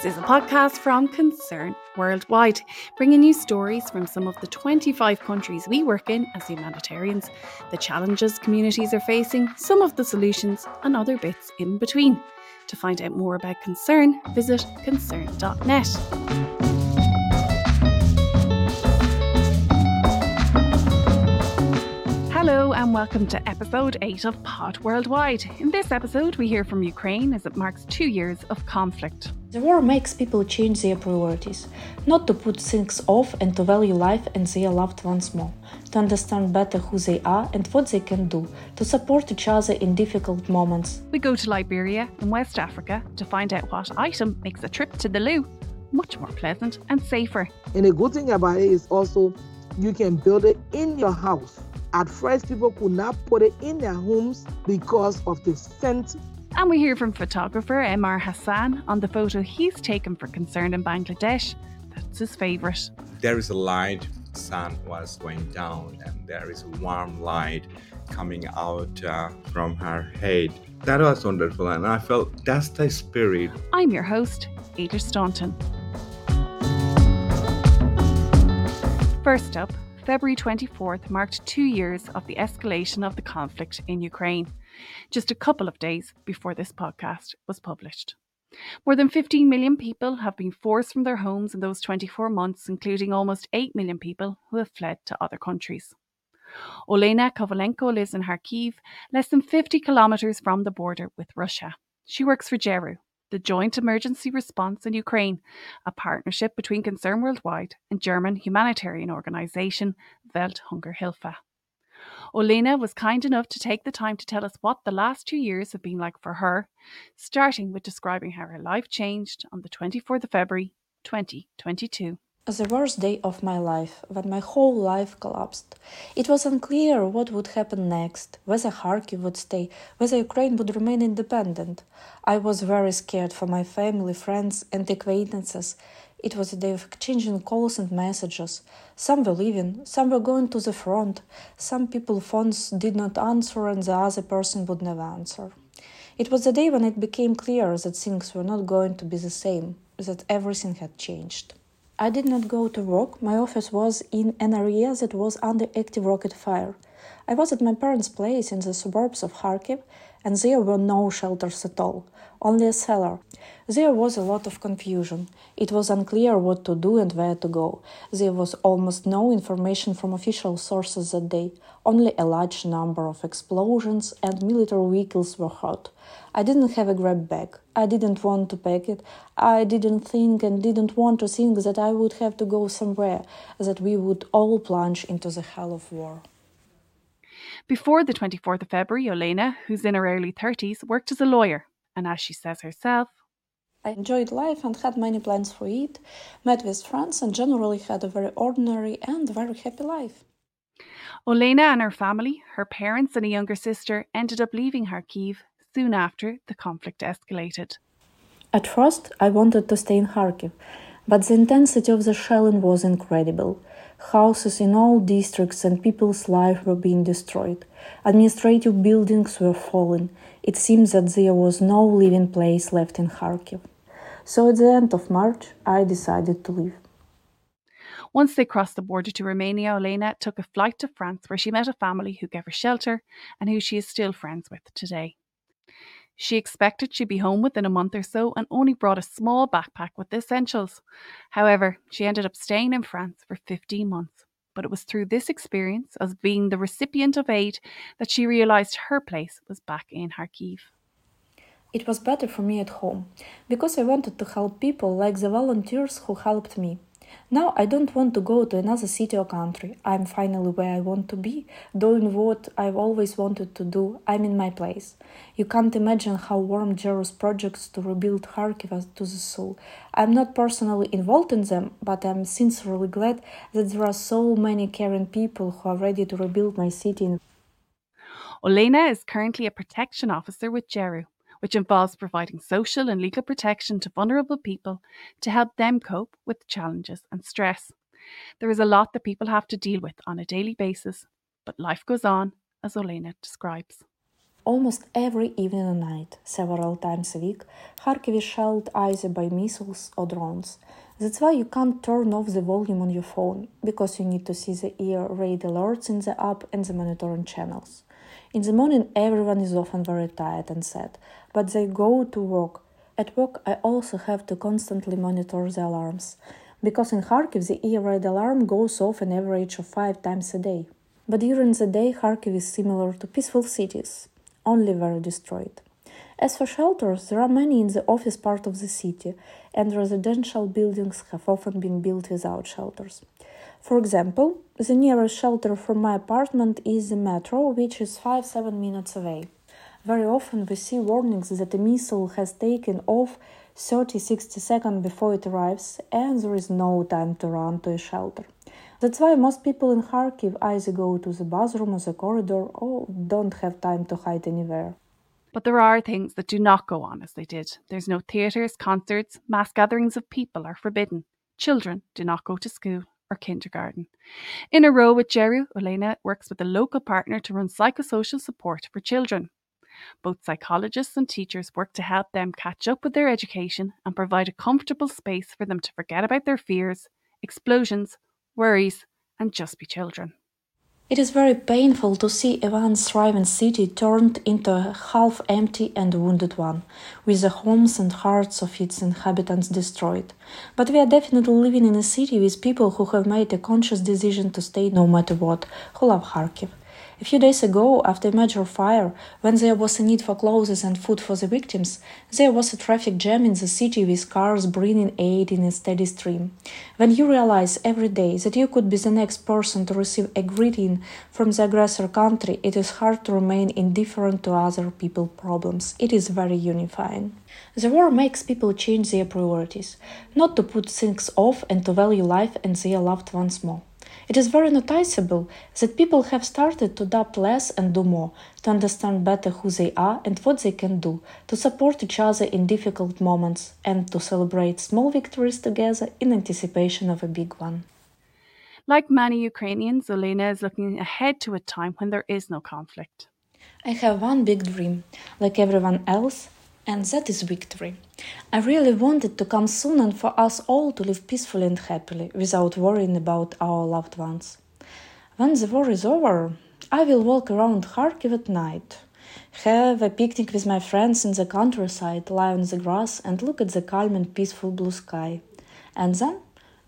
This is a podcast from Concern Worldwide, bringing you stories from some of the 25 countries we work in as humanitarians, the challenges communities are facing, some of the solutions, and other bits in between. To find out more about Concern, visit concern.net. Hello and welcome to episode 8 of Pod Worldwide. In this episode, we hear from Ukraine as it marks 2 years of conflict. The war makes people change their priorities, not to put things off and to value life and their loved ones more, to understand better who they are and what they can do, to support each other in difficult moments. We go to Liberia in West Africa to find out what item makes a trip to the loo much more pleasant and safer. And a good thing about it is also you can build it in your house. At first, people could not put it in their homes because of the scent. And we hear from photographer Mr. Hassan on the photo he's taken for Concern in Bangladesh. That's his favourite. There is a light, the sun was going down, and there is a warm light coming out from her head. That was wonderful, and I felt that's the spirit. I'm your host, Ada Staunton. First up, February 24th marked 2 years of the escalation of the conflict in Ukraine, just a couple of days before this podcast was published. More than 15 million people have been forced from their homes in those 24 months, including almost 8 million people who have fled to other countries. Olena Kovalenko lives in Kharkiv, less than 50 kilometres from the border with Russia. She works for Jeru, the Joint Emergency Response in Ukraine, a partnership between Concern Worldwide and German humanitarian organisation Welt Hungerhilfe. Olena was kind enough to take the time to tell us what the last 2 years have been like for her, starting with describing how her life changed on the 24th of February 2022. The worst day of my life, when my whole life collapsed. It was unclear what would happen next, whether Kharkiv would stay, whether Ukraine would remain independent. I was very scared for my family, friends and acquaintances. It was a day of exchanging calls and messages. Some were leaving, some were going to the front, some people's phones did not answer and the other person would never answer. It was the day when it became clear that things were not going to be the same, that everything had changed. I did not go to work. My office was in an area that was under active rocket fire. I was at my parents' place in the suburbs of Kharkiv, and there were no shelters at all, only a cellar. There was a lot of confusion. It was unclear what to do and where to go. There was almost no information from official sources that day. Only a large number of explosions and military vehicles were heard. I didn't have a grab bag. I didn't want to pack it. I didn't think and didn't want to think that I would have to go somewhere, that we would all plunge into the hell of war. Before the 24th of February, Olena, who's in her early 30s, worked as a lawyer. And as she says herself, I enjoyed life and had many plans for it, met with friends and generally had a very ordinary and very happy life. Olena and her family, her parents and a younger sister, ended up leaving Kharkiv soon after the conflict escalated. At first, I wanted to stay in Kharkiv, but the intensity of the shelling was incredible. Houses in all districts and people's lives were being destroyed. Administrative buildings were falling. It seemed that there was no living place left in Kharkiv. So at the end of March, I decided to leave. Once they crossed the border to Romania, Olena took a flight to France where she met a family who gave her shelter and who she is still friends with today. She expected she'd be home within a month or so and only brought a small backpack with essentials. However, she ended up staying in France for 15 months. But it was through this experience, as being the recipient of aid, that she realised her place was back in Kharkiv. It was better for me at home, because I wanted to help people like the volunteers who helped me. Now I don't want to go to another city or country. I'm finally where I want to be, doing what I've always wanted to do. I'm in my place. You can't imagine how warm Jeru's projects to rebuild Kharkiv are to the soul. I'm not personally involved in them, but I'm sincerely glad that there are so many caring people who are ready to rebuild my city. Olena is currently a protection officer with Jeru, which involves providing social and legal protection to vulnerable people to help them cope with challenges and stress. There is a lot that people have to deal with on a daily basis, but life goes on, as Olena describes. Almost every evening and night, several times a week, Kharkiv is shelled either by missiles or drones. That's why you can't turn off the volume on your phone, because you need to see the air raid alerts in the app and the monitoring channels. In the morning, everyone is often very tired and sad, but they go to work. At work, I also have to constantly monitor the alarms, because in Kharkiv, the air raid alarm goes off an average of 5 times a day. But during the day, Kharkiv is similar to peaceful cities, only very destroyed. As for shelters, there are many in the office part of the city, and residential buildings have often been built without shelters. For example, the nearest shelter from my apartment is the metro, which is 5-7 minutes away. Very often we see warnings that a missile has taken off 30-60 seconds before it arrives, and there is no time to run to a shelter. That's why most people in Kharkiv either go to the bathroom or the corridor, or don't have time to hide anywhere. But there are things that do not go on as they did. There's no theatres, concerts, mass gatherings of people are forbidden. Children do not go to school or kindergarten. In a row with Jeru, Olena works with a local partner to run psychosocial support for children. Both psychologists and teachers work to help them catch up with their education and provide a comfortable space for them to forget about their fears, explosions, worries, and just be children. It is very painful to see a once thriving city turned into a half-empty and wounded one, with the homes and hearts of its inhabitants destroyed. But we are definitely living in a city with people who have made a conscious decision to stay no matter what, who love Kharkiv. A few days ago, after a major fire, when there was a need for clothes and food for the victims, there was a traffic jam in the city with cars bringing aid in a steady stream. When you realize every day that you could be the next person to receive a greeting from the aggressor country, it is hard to remain indifferent to other people's problems. It is very unifying. The war makes people change their priorities, not to put things off and to value life and their loved ones more. It is very noticeable that people have started to doubt less and do more, to understand better who they are and what they can do, to support each other in difficult moments, and to celebrate small victories together in anticipation of a big one. Like many Ukrainians, Olena is looking ahead to a time when there is no conflict. I have one big dream, like everyone else, and that is victory. I really want it to come soon and for us all to live peacefully and happily, without worrying about our loved ones. When the war is over, I will walk around Kharkiv at night, have a picnic with my friends in the countryside, lie on the grass and look at the calm and peaceful blue sky. And then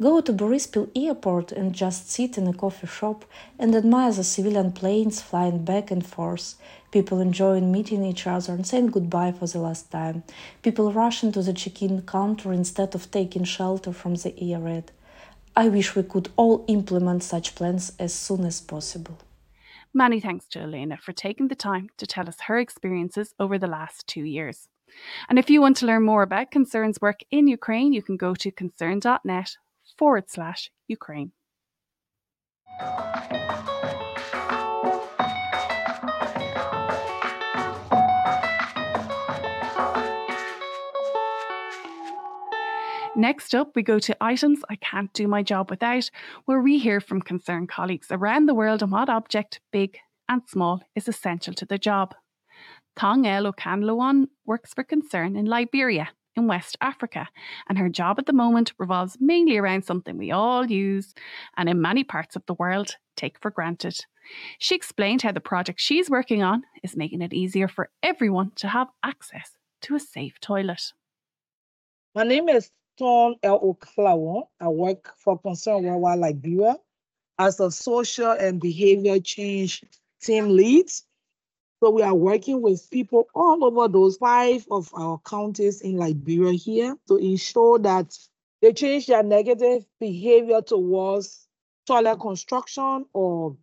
go to Boryspil airport and just sit in a coffee shop and admire the civilian planes flying back and forth, people enjoying meeting each other and saying goodbye for the last time, people rushing to the check-in counter instead of taking shelter from the air raid. I wish we could all implement such plans as soon as possible. Many thanks to Olena for taking the time to tell us her experiences over the last 2 years. And if you want to learn more about Concern's work in Ukraine, you can go to concern.net/Ukraine. Next up, we go to Items I Can't Do My Job Without, where we hear from Concern colleagues around the world on what object, big and small, is essential to their job. Thong El Okanlowan works for Concern in Liberia, in West Africa, and her job at the moment revolves mainly around something we all use and in many parts of the world take for granted. She explained how the project she's working on is making it easier for everyone to have access to a safe toilet. My name is Thong El Okanlowan. I work for Concern Worldwide Liberia as a social and behavior change team lead. So we are working with people all over those 5 of our counties in Liberia here to ensure that they change their negative behavior towards toilet construction or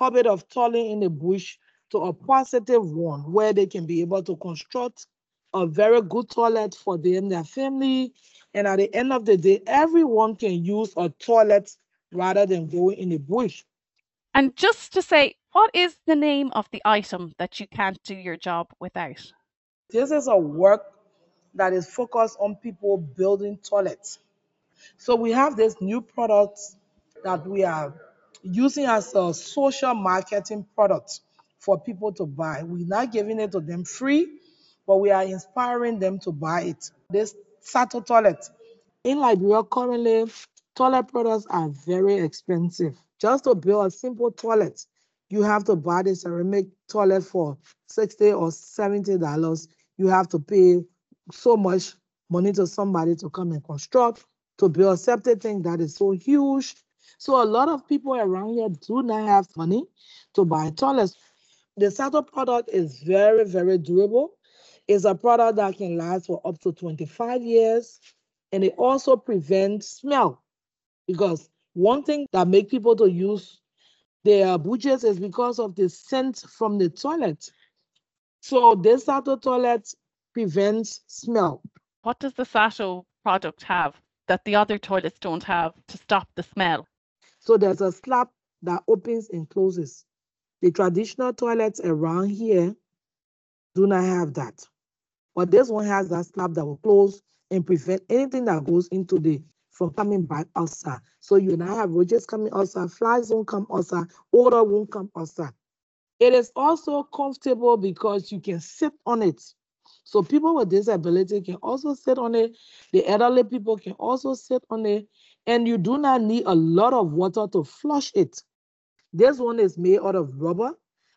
habit of toiling in the bush to a positive one where they can be able to construct a very good toilet for them, their family. And at the end of the day, everyone can use a toilet rather than going in the bush. And just to say, what is the name of the item that you can't do your job without? This is a work that is focused on people building toilets. So we have this new product that we are using as a social marketing product for people to buy. We're not giving it to them free, but we are inspiring them to buy it. This Sato toilet. In Liberia currently, toilet products are very expensive. Just to build a simple toilet, you have to buy the ceramic toilet for $60 or $70. You have to pay so much money to somebody to come and construct, to build a septic tank that is so huge. So a lot of people around here do not have money to buy toilets. The Sato product is very, very durable. It's a product that can last for up to 25 years. And it also prevents smell. Because one thing that makes people to use their budgets is because of the scent from the toilet. So this Sato toilet prevents smell. What does the Sato product have that the other toilets don't have to stop the smell? So there's a slab that opens and closes. The traditional toilets around here do not have that. But this one has that slab that will close and prevent anything that goes into the from coming back outside. So you now have roaches coming outside, flies won't come outside, odor won't come outside. It is also comfortable because you can sit on it. So people with disability can also sit on it. The elderly people can also sit on it. And you do not need a lot of water to flush it. This one is made out of rubber,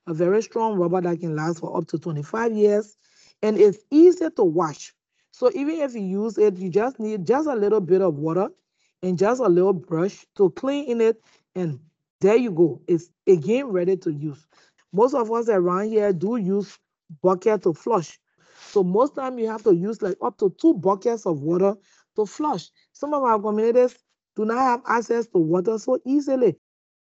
a very strong rubber that can last for up to 25 years. And it's easy to wash. So even if you use it, you just need just a little bit of water and just a little brush to clean in it. And there you go. It's again ready to use. Most of us around here do use bucket to flush. So most time you have to use like up to 2 buckets of water to flush. Some of our communities do not have access to water so easily.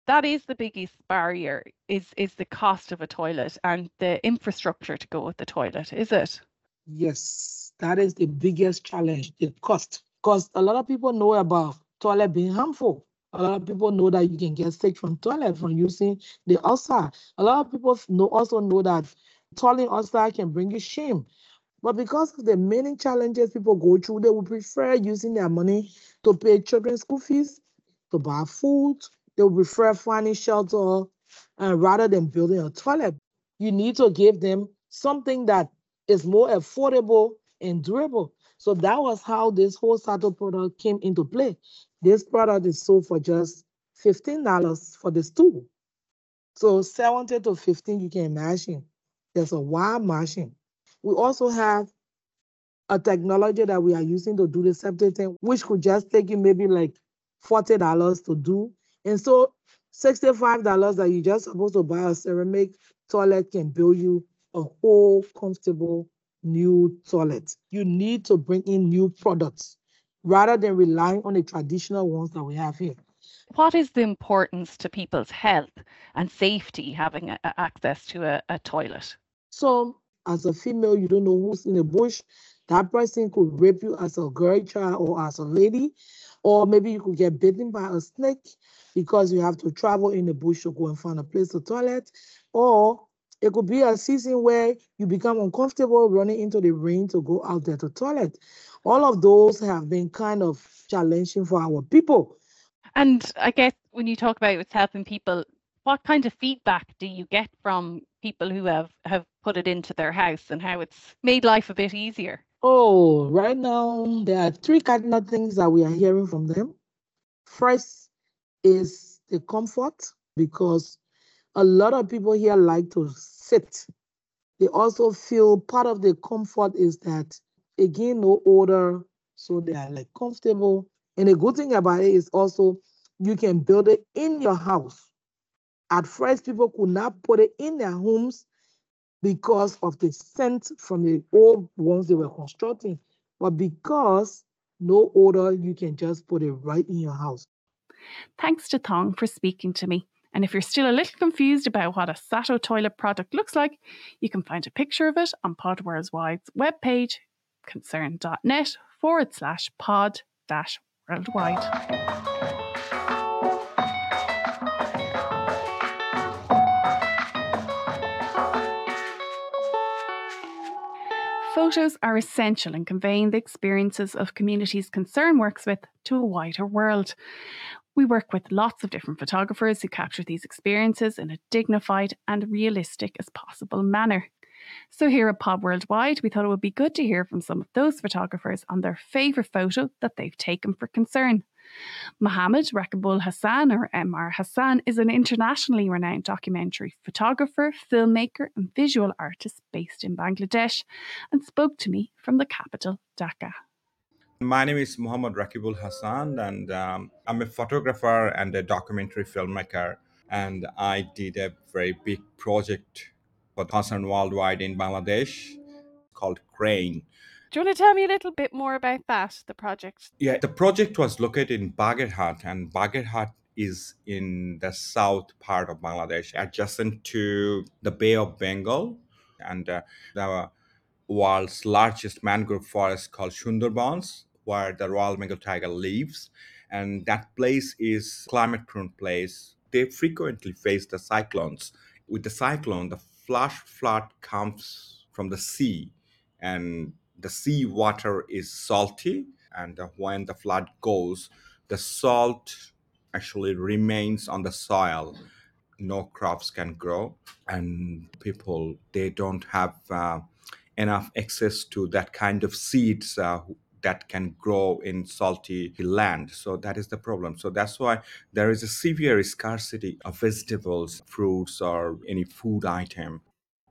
That is the biggest barrier, is the cost of a toilet and the infrastructure to go with the toilet, is it? Yes, that is the biggest challenge, the cost. Because a lot of people know about toilet being harmful. A lot of people know that you can get sick from toilet, from using the ulcer. A lot of people also know that toiling outside can bring you shame. But because of the many challenges people go through, they would prefer using their money to pay children's school fees, to buy food. They would prefer finding shelter rather than building a toilet. You need to give them something that is more affordable and durable. So that was how this whole Sato product came into play. This product is sold for just $15 for the stool. So 70 to 15, you can imagine. There's a wide margin. We also have a technology that we are using to do the septic tank, which could just take you maybe like $40 to do. And so $65 that you're just supposed to buy a ceramic toilet can build you a whole comfortable new toilet. You need to bring in new products rather than relying on the traditional ones that we have here. What is the importance to people's health and safety having access to a toilet? So as a female, you don't know who's in the bush. That person could rape you as a girl child or as a lady. Or maybe you could get bitten by a snake because you have to travel in the bush to go and find a place to toilet. Or it could be a season where you become uncomfortable running into the rain to go out there to toilet. All of those have been kind of challenging for our people. And I guess when you talk about it's helping people, what kind of feedback do you get from people who have put it into their house and how it's made life a bit easier? Oh, right now, there are 3 cardinal things that we are hearing from them. First is the comfort, because a lot of people here like to sit. They also feel part of the comfort is that, again, no odor, so they are like comfortable. And the good thing about it is also you can build it in your house. At first, people could not put it in their homes because of the scent from the old ones they were constructing. But because no odor, you can just put it right in your house. Thanks to Thong for speaking to me. And if you're still a little confused about what a Sato toilet product looks like, you can find a picture of it on Pod Worldwide's webpage, concern.net/pod-worldwide. Photos are essential in conveying the experiences of communities Concern works with to a wider world. We work with lots of different photographers who capture these experiences in a dignified and realistic as possible manner. So here at Pod Worldwide, we thought it would be good to hear from some of those photographers on their favourite photo that they've taken for Concern. Mohammad Raquibul Hassan, or MR Hassan, is an internationally renowned documentary photographer, filmmaker and visual artist based in Bangladesh, and spoke to me from the capital, Dhaka. My name is Mohammad Raquibul Hassan, and I'm a photographer and a documentary filmmaker, and I did a very big project for Concern Worldwide in Bangladesh called Crane. Do you want to tell me a little bit more about that, the project? Yeah, the project was located in Bagerhat, and Bagerhat is in the south part of Bangladesh, adjacent to the Bay of Bengal, and the world's largest mangrove forest called Sundarbans, where the Royal Bengal tiger lives. And that place is a climate-prone place. They frequently face the cyclones. With the cyclone, the flash flood comes from the sea, and the sea water is salty, and when the flood goes, the salt actually remains on the soil. No crops can grow, and people, they don't have enough access to that kind of seeds that can grow in salty land. So that is the problem. So that's why there is a severe scarcity of vegetables, fruits, or any food item.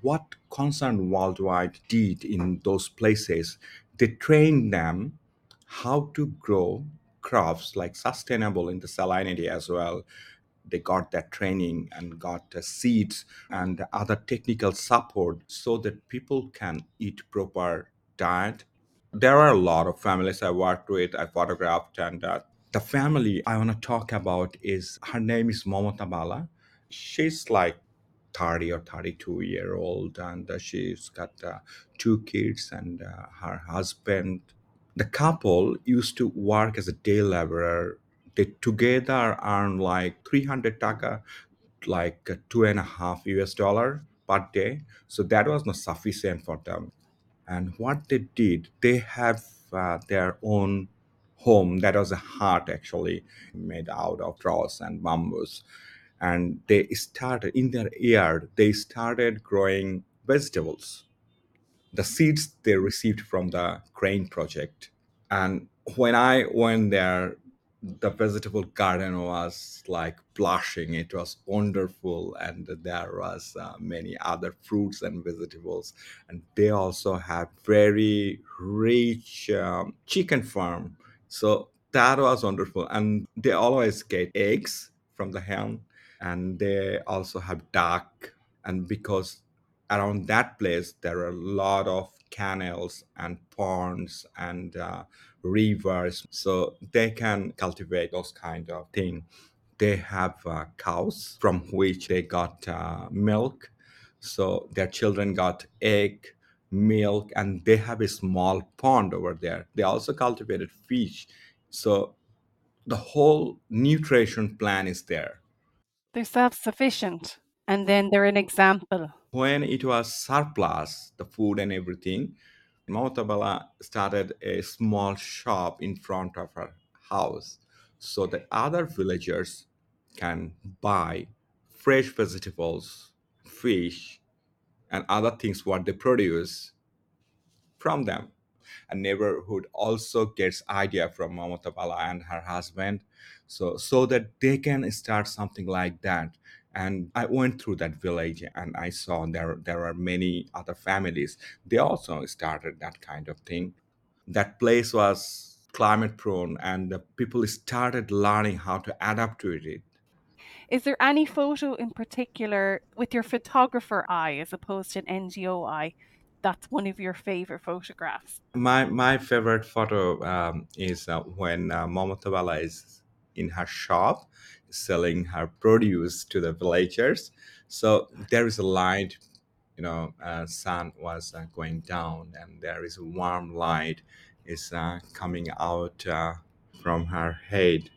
What Concern Worldwide did in those places, they trained them how to grow crops, like sustainable in the salinity as well. They got that training and got seeds and other technical support so that people can eat proper diet. There are a lot of families I worked with, I photographed, and the family I want to talk about is, her name is Momotabala. She's like 30 or 32-year-old, and she's got two kids and her husband. The couple used to work as a day laborer. They together earn like 300 taka, like $2.50 per day. So that was not sufficient for them. And what they did, they have their own home. That was a hut actually made out of straws and bamboos. And they started, in their yard, they started growing vegetables. The seeds they received from the grain project. And when I went there, the vegetable garden was like blushing. It was wonderful, and there was many other fruits and vegetables. And they also had very rich chicken farm. So that was wonderful. And they always get eggs from the hen, and they also have duck. And because around that place, there are a lot of canals and ponds and rivers, so they can cultivate those kind of thing. They have cows from which they got milk, so their children got egg, milk, and they have a small pond over there. They also cultivated fish, so the whole nutrition plan is there. They're self-sufficient, and then they're an example. When it was surplus, the food and everything, Momotabala started a small shop in front of her house so that other villagers can buy fresh vegetables, fish, and other things what they produce from them. A neighborhood also gets idea from Momotabala and her husband, so that they can start something like that. And I went through that village, and I saw there are many other families. They also started that kind of thing. That place was climate prone, and the people started learning how to adapt to it. Is there any photo in particular with your photographer eye as opposed to an NGO eye? That's one of your favorite photographs. My favorite photo is when Momotabala is in her shop selling her produce to the villagers. So there is a light, sun was going down, and there is a warm light is coming out from her head.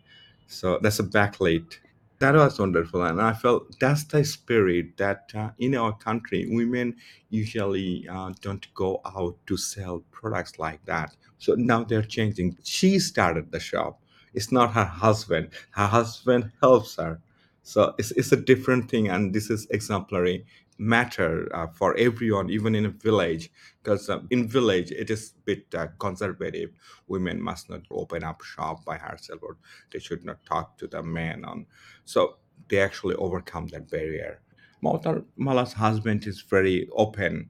So that's a backlit. That was wonderful, and I felt that's the spirit that in our country, women usually don't go out to sell products like that. So now they're changing. She started the shop. It's not her husband. Her husband helps her. So it's a different thing, and this is exemplary matter for everyone, even in a village, because in village it is a bit conservative. Women must not open up shop by herself, or they should not talk to the man on. So they actually overcome that barrier. Motabala's husband is very open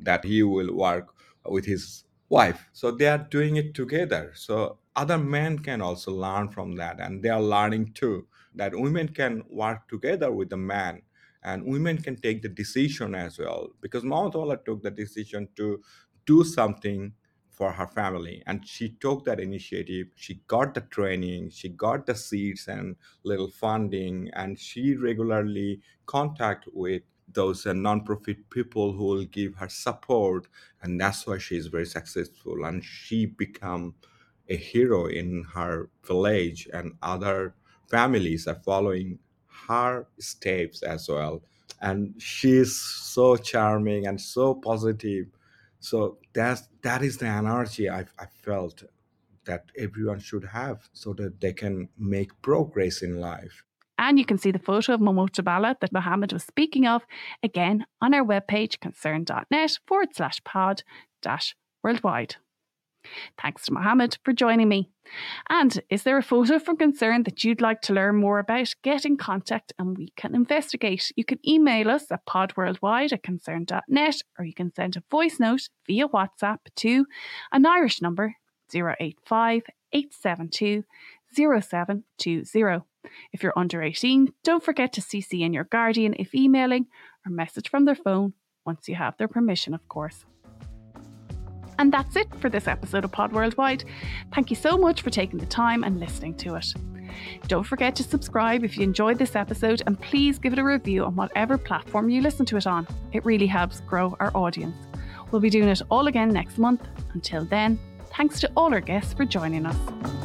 that he will work with his wife. So they are doing it together. So other men can also learn from that, and they are learning too that women can work together with the man, and women can take the decision as well, because Momotabala took the decision to do something for her family, and she took that initiative. She got the training, she got the seats and little funding, and she regularly contact with those non-profit people who will give her support, and that's why she is very successful, and she become a hero in her village, and other families are following her steps as well. And she's so charming and so positive. So that is the energy I felt that everyone should have, so that they can make progress in life. And you can see the photo of Momotabala that Mohammed was speaking of again on our webpage, concern.net/pod-worldwide. Thanks to Mohammed for joining me. And is there a photo from Concern that you'd like to learn more about? Get in contact and we can investigate. You can email us at podworldwide@concern.net, or you can send a voice note via WhatsApp to an Irish number 085 872 0720. If you're under 18, don't forget to CC in your guardian if emailing, or message from their phone once you have their permission, of course. And that's it for this episode of Pod Worldwide. Thank you so much for taking the time and listening to it. Don't forget to subscribe if you enjoyed this episode, and please give it a review on whatever platform you listen to it on. It really helps grow our audience. We'll be doing it all again next month. Until then, thanks to all our guests for joining us.